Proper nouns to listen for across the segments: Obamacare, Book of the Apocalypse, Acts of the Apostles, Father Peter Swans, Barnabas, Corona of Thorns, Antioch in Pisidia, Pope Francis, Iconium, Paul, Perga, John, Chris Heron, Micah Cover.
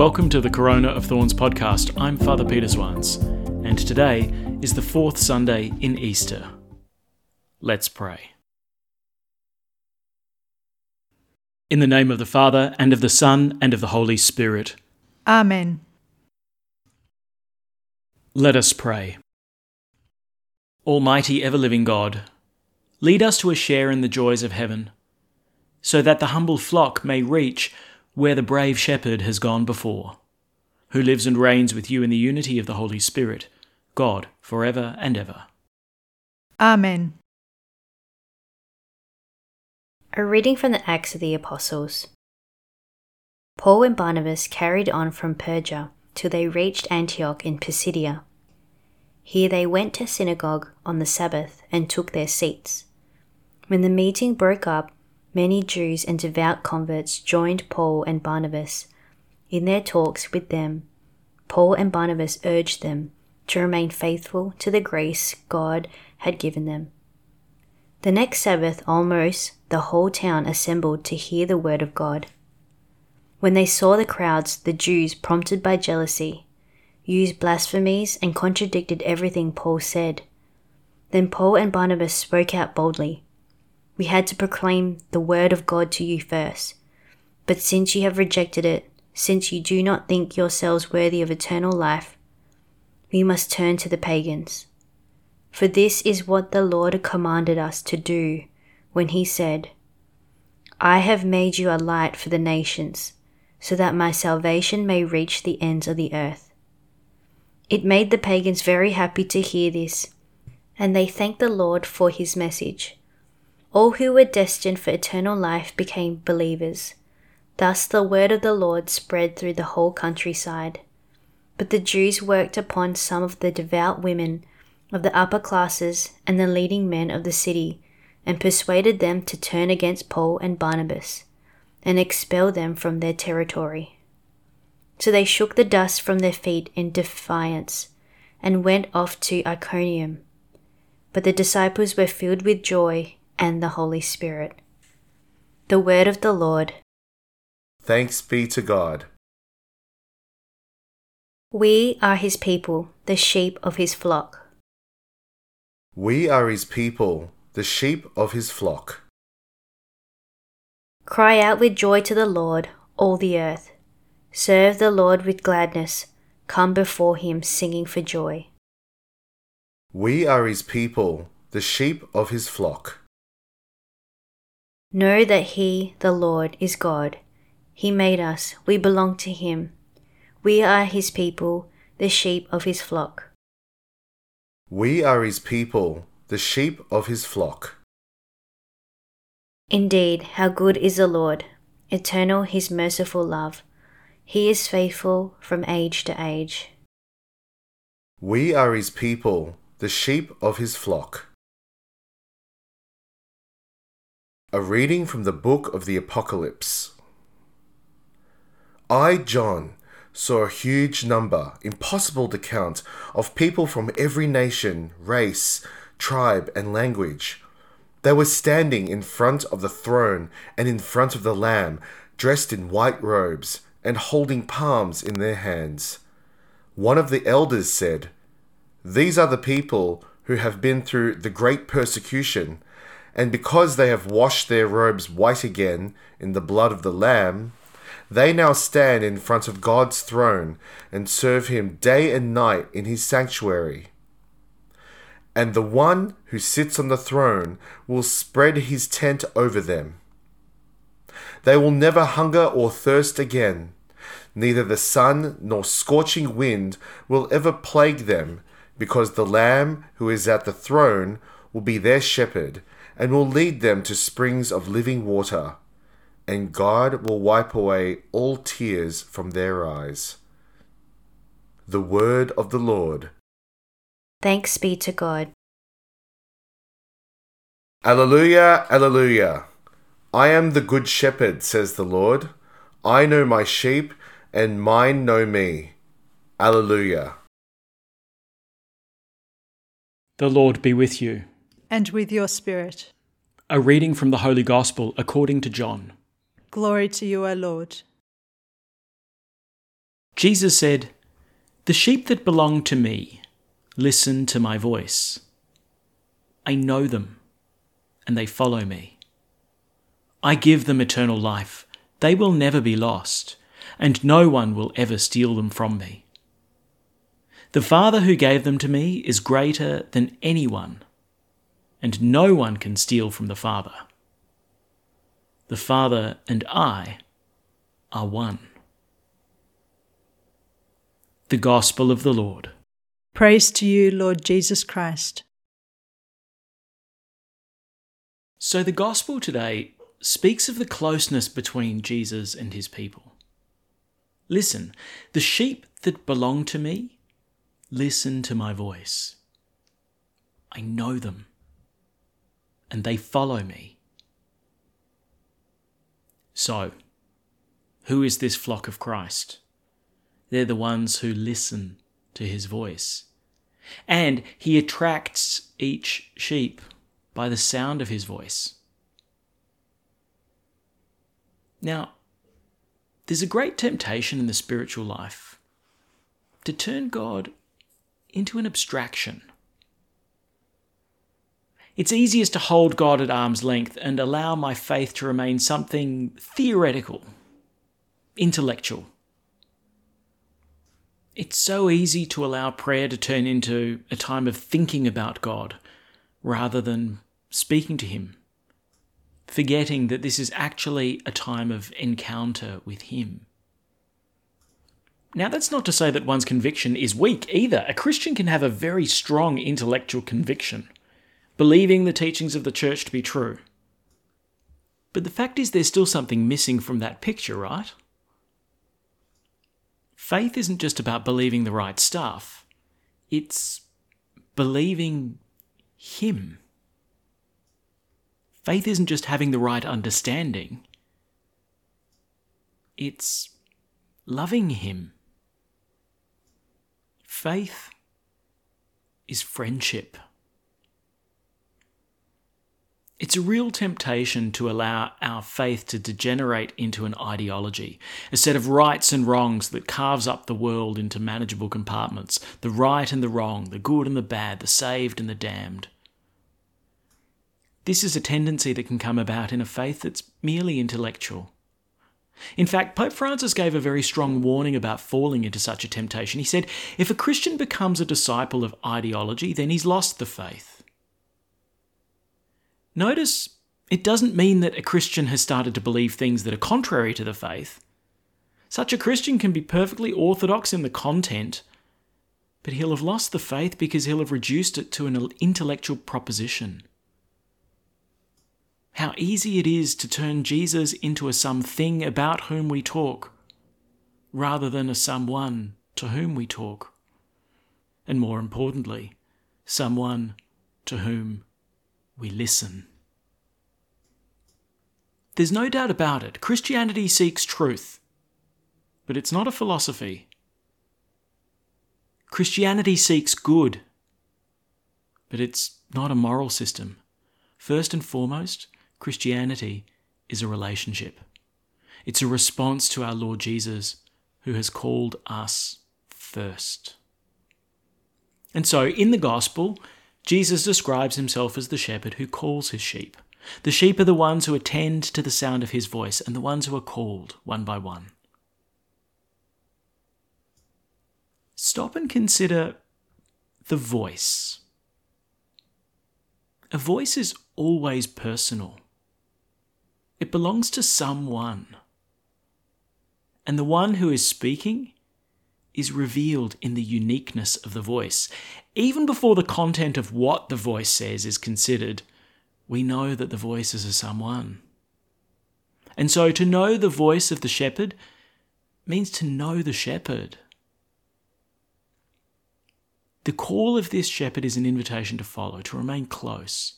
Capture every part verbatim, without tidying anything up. Welcome to the Corona of Thorns podcast. I'm Father Peter Swans, and today is the fourth Sunday in Easter. Let's pray. In the name of the Father, and of the Son, and of the Holy Spirit. Amen. Let us pray. Almighty ever-living God, lead us to a share in the joys of heaven, so that the humble flock may reach where the brave shepherd has gone before, who lives and reigns with you in the unity of the Holy Spirit, God, forever and ever. Amen. A reading from the Acts of the Apostles. Paul and Barnabas carried on from Perga till they reached Antioch in Pisidia. Here they went to synagogue on the Sabbath and took their seats. When the meeting broke up, many Jews and devout converts joined Paul and Barnabas. In their talks with them, Paul and Barnabas urged them to remain faithful to the grace God had given them. The next Sabbath, almost the whole town assembled to hear the word of God. When they saw the crowds, the Jews, prompted by jealousy, used blasphemies and contradicted everything Paul said. Then Paul and Barnabas spoke out boldly. "We had to proclaim the word of God to you first. But since you have rejected it, since you do not think yourselves worthy of eternal life, we must turn to the pagans. For this is what the Lord commanded us to do when he said, 'I have made you a light for the nations, so that my salvation may reach the ends of the earth.'" It made the pagans very happy to hear this, and they thanked the Lord for his message. All who were destined for eternal life became believers. Thus the word of the Lord spread through the whole countryside. But the Jews worked upon some of the devout women of the upper classes and the leading men of the city, and persuaded them to turn against Paul and Barnabas, and expel them from their territory. So they shook the dust from their feet in defiance, and went off to Iconium. But the disciples were filled with joy and the Holy Spirit. The word of the Lord. Thanks be to God. We are his people, the sheep of his flock. We are his people, the sheep of his flock. Cry out with joy to the Lord, all the earth. Serve the Lord with gladness. Come before him singing for joy. We are his people, the sheep of his flock. Know that he, the Lord, is God. He made us. We belong to him. We are his people, the sheep of his flock. We are his people, the sheep of his flock. Indeed, how good is the Lord! Eternal his merciful love. He is faithful from age to age. We are his people, the sheep of his flock. A reading from the Book of the Apocalypse. I, John, saw a huge number, impossible to count, of people from every nation, race, tribe, and language. They were standing in front of the throne and in front of the Lamb, dressed in white robes and holding palms in their hands. One of the elders said, "These are the people who have been through the great persecution, and because they have washed their robes white again in the blood of the Lamb, they now stand in front of God's throne and serve him day and night in his sanctuary. And the one who sits on the throne will spread his tent over them. They will never hunger or thirst again. Neither the sun nor scorching wind will ever plague them, because the Lamb who is at the throne will be their shepherd, and will lead them to springs of living water, and God will wipe away all tears from their eyes." The word of the Lord. Thanks be to God. Alleluia, alleluia. I am the good shepherd, says the Lord. I know my sheep, and mine know me. Alleluia. The Lord be with you. And with your spirit. A reading from the Holy Gospel according to John. Glory to you, O Lord. Jesus said, "The sheep that belong to me listen to my voice. I know them, and they follow me. I give them eternal life. They will never be lost, and no one will ever steal them from me. The Father who gave them to me is greater than anyone, and no one can steal from the Father. The Father and I are one." The Gospel of the Lord. Praise to you, Lord Jesus Christ. So the Gospel today speaks of the closeness between Jesus and his people. Listen, the sheep that belong to me listen to my voice. I know them, and they follow me. So, who is this flock of Christ? They're the ones who listen to his voice. And he attracts each sheep by the sound of his voice. Now, there's a great temptation in the spiritual life to turn God into an abstraction. It's easiest to hold God at arm's length and allow my faith to remain something theoretical, intellectual. It's so easy to allow prayer to turn into a time of thinking about God rather than speaking to him, forgetting that this is actually a time of encounter with him. Now, that's not to say that one's conviction is weak either. A Christian can have a very strong intellectual conviction, believing the teachings of the church to be true. But the fact is, there's still something missing from that picture, right? Faith isn't just about believing the right stuff. It's believing him. Faith isn't just having the right understanding. It's loving him. Faith is friendship. It's a real temptation to allow our faith to degenerate into an ideology, a set of rights and wrongs that carves up the world into manageable compartments, the right and the wrong, the good and the bad, the saved and the damned. This is a tendency that can come about in a faith that's merely intellectual. In fact, Pope Francis gave a very strong warning about falling into such a temptation. He said, "If a Christian becomes a disciple of ideology, then he's lost the faith." Notice it doesn't mean that a Christian has started to believe things that are contrary to the faith. Such a Christian can be perfectly orthodox in the content, but he'll have lost the faith because he'll have reduced it to an intellectual proposition. How easy it is to turn Jesus into a something about whom we talk, rather than a someone to whom we talk, and more importantly, someone to whom we listen. There's no doubt about it. Christianity seeks truth, but it's not a philosophy. Christianity seeks good, but it's not a moral system. First and foremost, Christianity is a relationship. It's a response to our Lord Jesus, who has called us first. And so, in the gospel, Jesus describes himself as the shepherd who calls his sheep. The sheep are the ones who attend to the sound of his voice and the ones who are called one by one. Stop and consider the voice. A voice is always personal. It belongs to someone. And the one who is speaking is revealed in the uniqueness of the voice. Even before the content of what the voice says is considered, we know that the voice is a someone. And so to know the voice of the shepherd means to know the shepherd. The call of this shepherd is an invitation to follow, to remain close,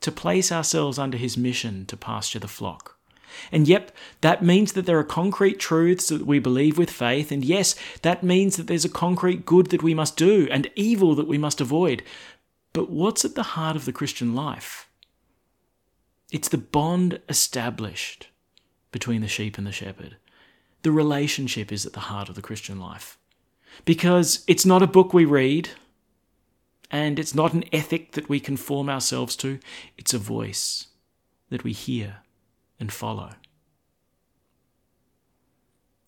to place ourselves under his mission to pasture the flock. And yep, that means that there are concrete truths that we believe with faith, and yes, that means that there's a concrete good that we must do and evil that we must avoid. But what's at the heart of the Christian life? It's the bond established between the sheep and the shepherd, The relationship is at the heart of the Christian life. Because it's not a book we read, and it's not an ethic that we conform ourselves to. It's a voice that we hear and follow.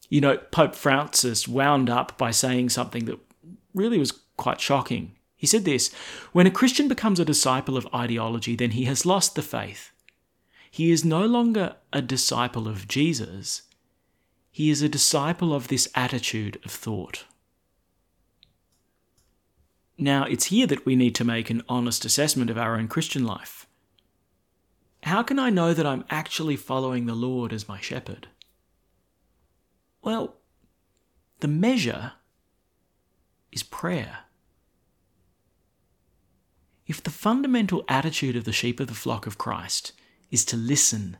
You know, Pope Francis wound up by saying something that really was quite shocking. He said this: "When a Christian becomes a disciple of ideology, then he has lost the faith. He is no longer a disciple of Jesus. He is a disciple of this attitude of thought." Now, it's here that we need to make an honest assessment of our own Christian life. How can I know that I'm actually following the Lord as my shepherd? Well, the measure is prayer. If the fundamental attitude of the sheep of the flock of Christ is to listen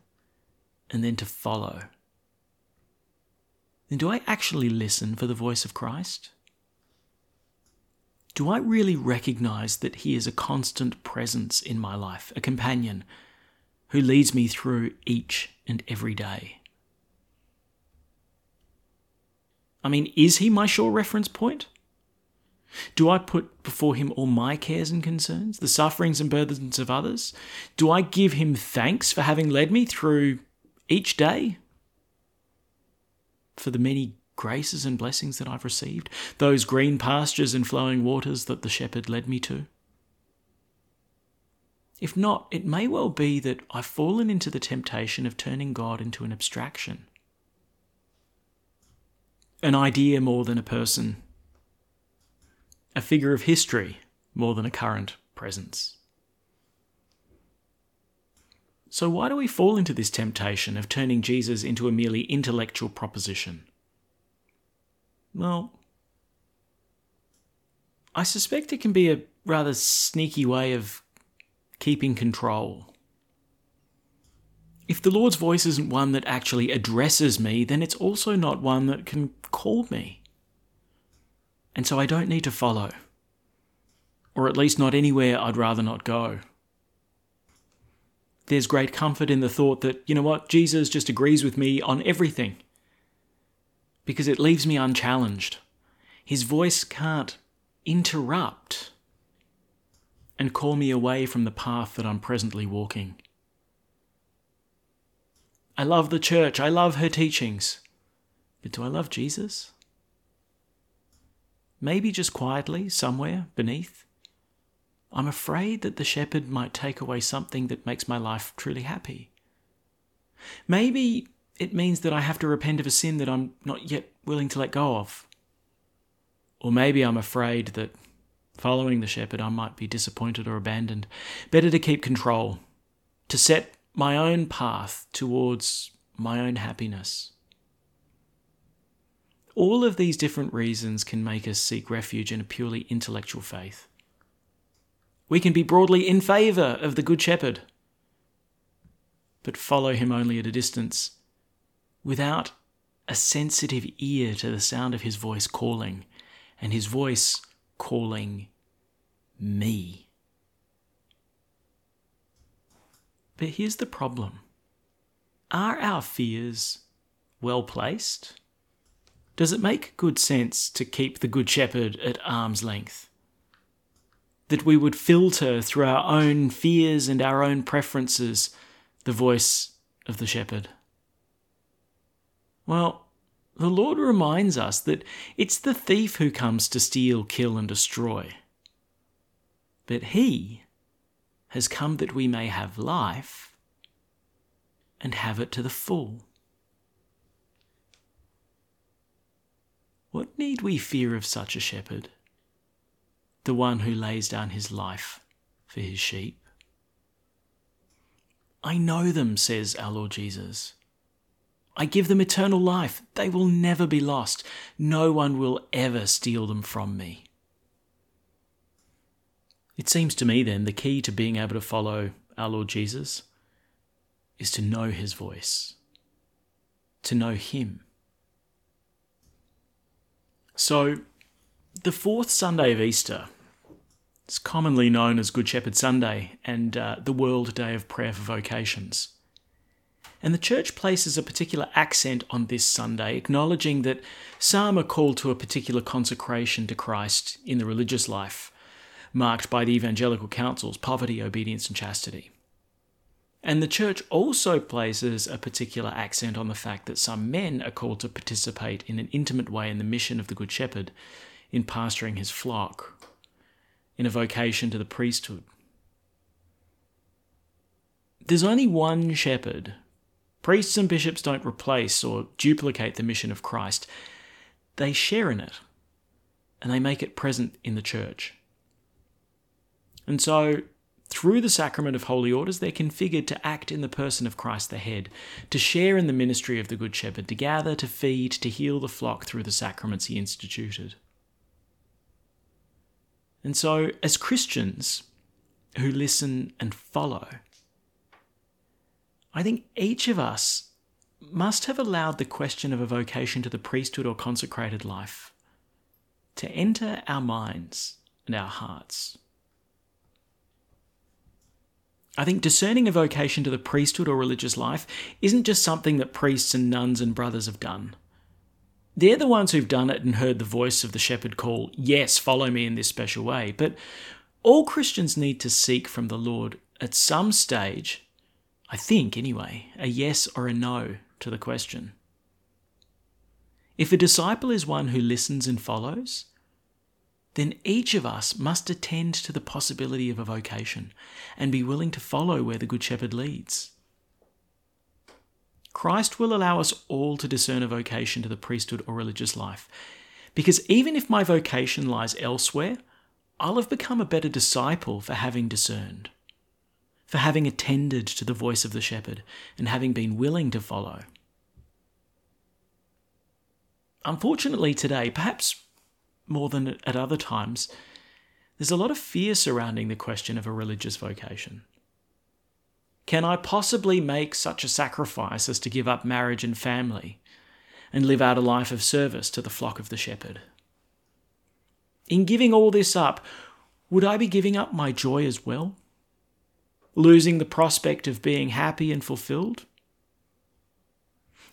and then to follow, then do I actually listen for the voice of Christ? Do I really recognize that he is a constant presence in my life, a companion who leads me through each and every day? I mean, is he my sure reference point? Do I put before him all my cares and concerns, the sufferings and burdens of others? Do I give him thanks for having led me through each day? For the many graces and blessings that I've received, those green pastures and flowing waters that the shepherd led me to? If not, it may well be that I've fallen into the temptation of turning God into an abstraction, an idea more than a person, a figure of history more than a current presence. So why do we fall into this temptation of turning Jesus into a merely intellectual proposition? Well, I suspect it can be a rather sneaky way of keeping control. If the Lord's voice isn't one that actually addresses me, then it's also not one that can call me. And so I don't need to follow. Or at least not anywhere I'd rather not go. There's great comfort in the thought that, you know what, Jesus just agrees with me on everything. Because it leaves me unchallenged. His voice can't interrupt and call me away from the path that I'm presently walking. I love the church, I love her teachings, but do I love Jesus? Maybe just quietly, somewhere beneath, I'm afraid that the shepherd might take away something that makes my life truly happy. Maybe it means that I have to repent of a sin that I'm not yet willing to let go of. Or maybe I'm afraid that following the shepherd I might be disappointed or abandoned. Better to keep control, to set my own path towards my own happiness. All of these different reasons can make us seek refuge in a purely intellectual faith. We can be broadly in favour of the Good Shepherd, but follow him only at a distance, without a sensitive ear to the sound of his voice calling, and his voice calling me. But here's the problem. Are our fears well placed? Does it make good sense to keep the Good Shepherd at arm's length? That we would filter through our own fears and our own preferences the voice of the shepherd? Well, the Lord reminds us that it's the thief who comes to steal, kill, and destroy. But he has come that we may have life and have it to the full. What need we fear of such a shepherd, the one who lays down his life for his sheep? I know them, says our Lord Jesus. I give them eternal life. They will never be lost. No one will ever steal them from me. It seems to me then the key to being able to follow our Lord Jesus is to know his voice, to know him. So the fourth Sunday of Easter, it's commonly known as Good Shepherd Sunday and uh, the World Day of Prayer for Vocations. And the church places a particular accent on this Sunday, acknowledging that some are called to a particular consecration to Christ in the religious life, marked by the evangelical counsels, poverty, obedience, and chastity. And the church also places a particular accent on the fact that some men are called to participate in an intimate way in the mission of the Good Shepherd, in pastoring his flock, in a vocation to the priesthood. There's only one shepherd. Priests and bishops don't replace or duplicate the mission of Christ. They share in it, and they make it present in the church. And so, through the sacrament of holy orders, they're configured to act in the person of Christ the head, to share in the ministry of the Good Shepherd, to gather, to feed, to heal the flock through the sacraments he instituted. And so, as Christians who listen and follow, I think each of us must have allowed the question of a vocation to the priesthood or consecrated life to enter our minds and our hearts. I think discerning a vocation to the priesthood or religious life isn't just something that priests and nuns and brothers have done. They're the ones who've done it and heard the voice of the shepherd call, "Yes, follow me in this special way." But all Christians need to seek from the Lord at some stage, I think anyway, a yes or a no to the question. If a disciple is one who listens and follows, then each of us must attend to the possibility of a vocation and be willing to follow where the Good Shepherd leads. Christ will allow us all to discern a vocation to the priesthood or religious life, because even if my vocation lies elsewhere, I'll have become a better disciple for having discerned, for having attended to the voice of the shepherd and having been willing to follow. Unfortunately today, perhaps more than at other times, there's a lot of fear surrounding the question of a religious vocation. Can I possibly make such a sacrifice as to give up marriage and family and live out a life of service to the flock of the shepherd? In giving all this up, would I be giving up my joy as well? Losing the prospect of being happy and fulfilled?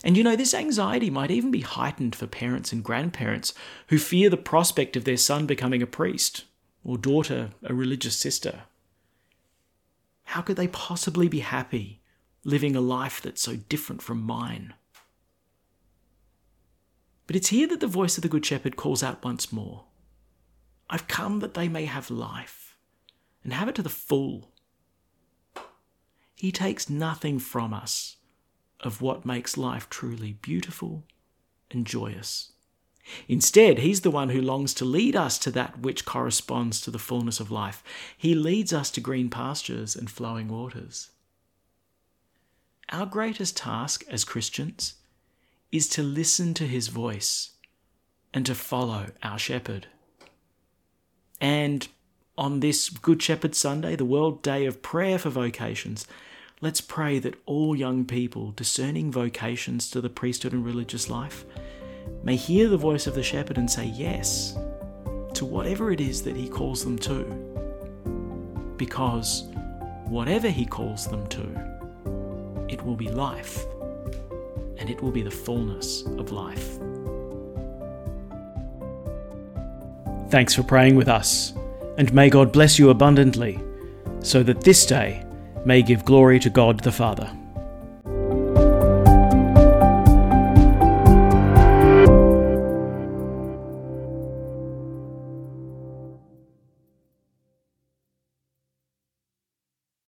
And you know, this anxiety might even be heightened for parents and grandparents who fear the prospect of their son becoming a priest or daughter a religious sister. How could they possibly be happy living a life that's so different from mine? But it's here that the voice of the Good Shepherd calls out once more. I've come that they may have life and have it to the full. He takes nothing from us of what makes life truly beautiful and joyous. Instead, he's the one who longs to lead us to that which corresponds to the fullness of life. He leads us to green pastures and flowing waters. Our greatest task as Christians is to listen to his voice and to follow our shepherd. And on this Good Shepherd Sunday, the World Day of Prayer for Vocations, let's pray that all young people discerning vocations to the priesthood and religious life may hear the voice of the shepherd and say yes to whatever it is that he calls them to. Because whatever he calls them to, it will be life, and it will be the fullness of life. Thanks for praying with us, and may God bless you abundantly, so that this day may give glory to God the Father.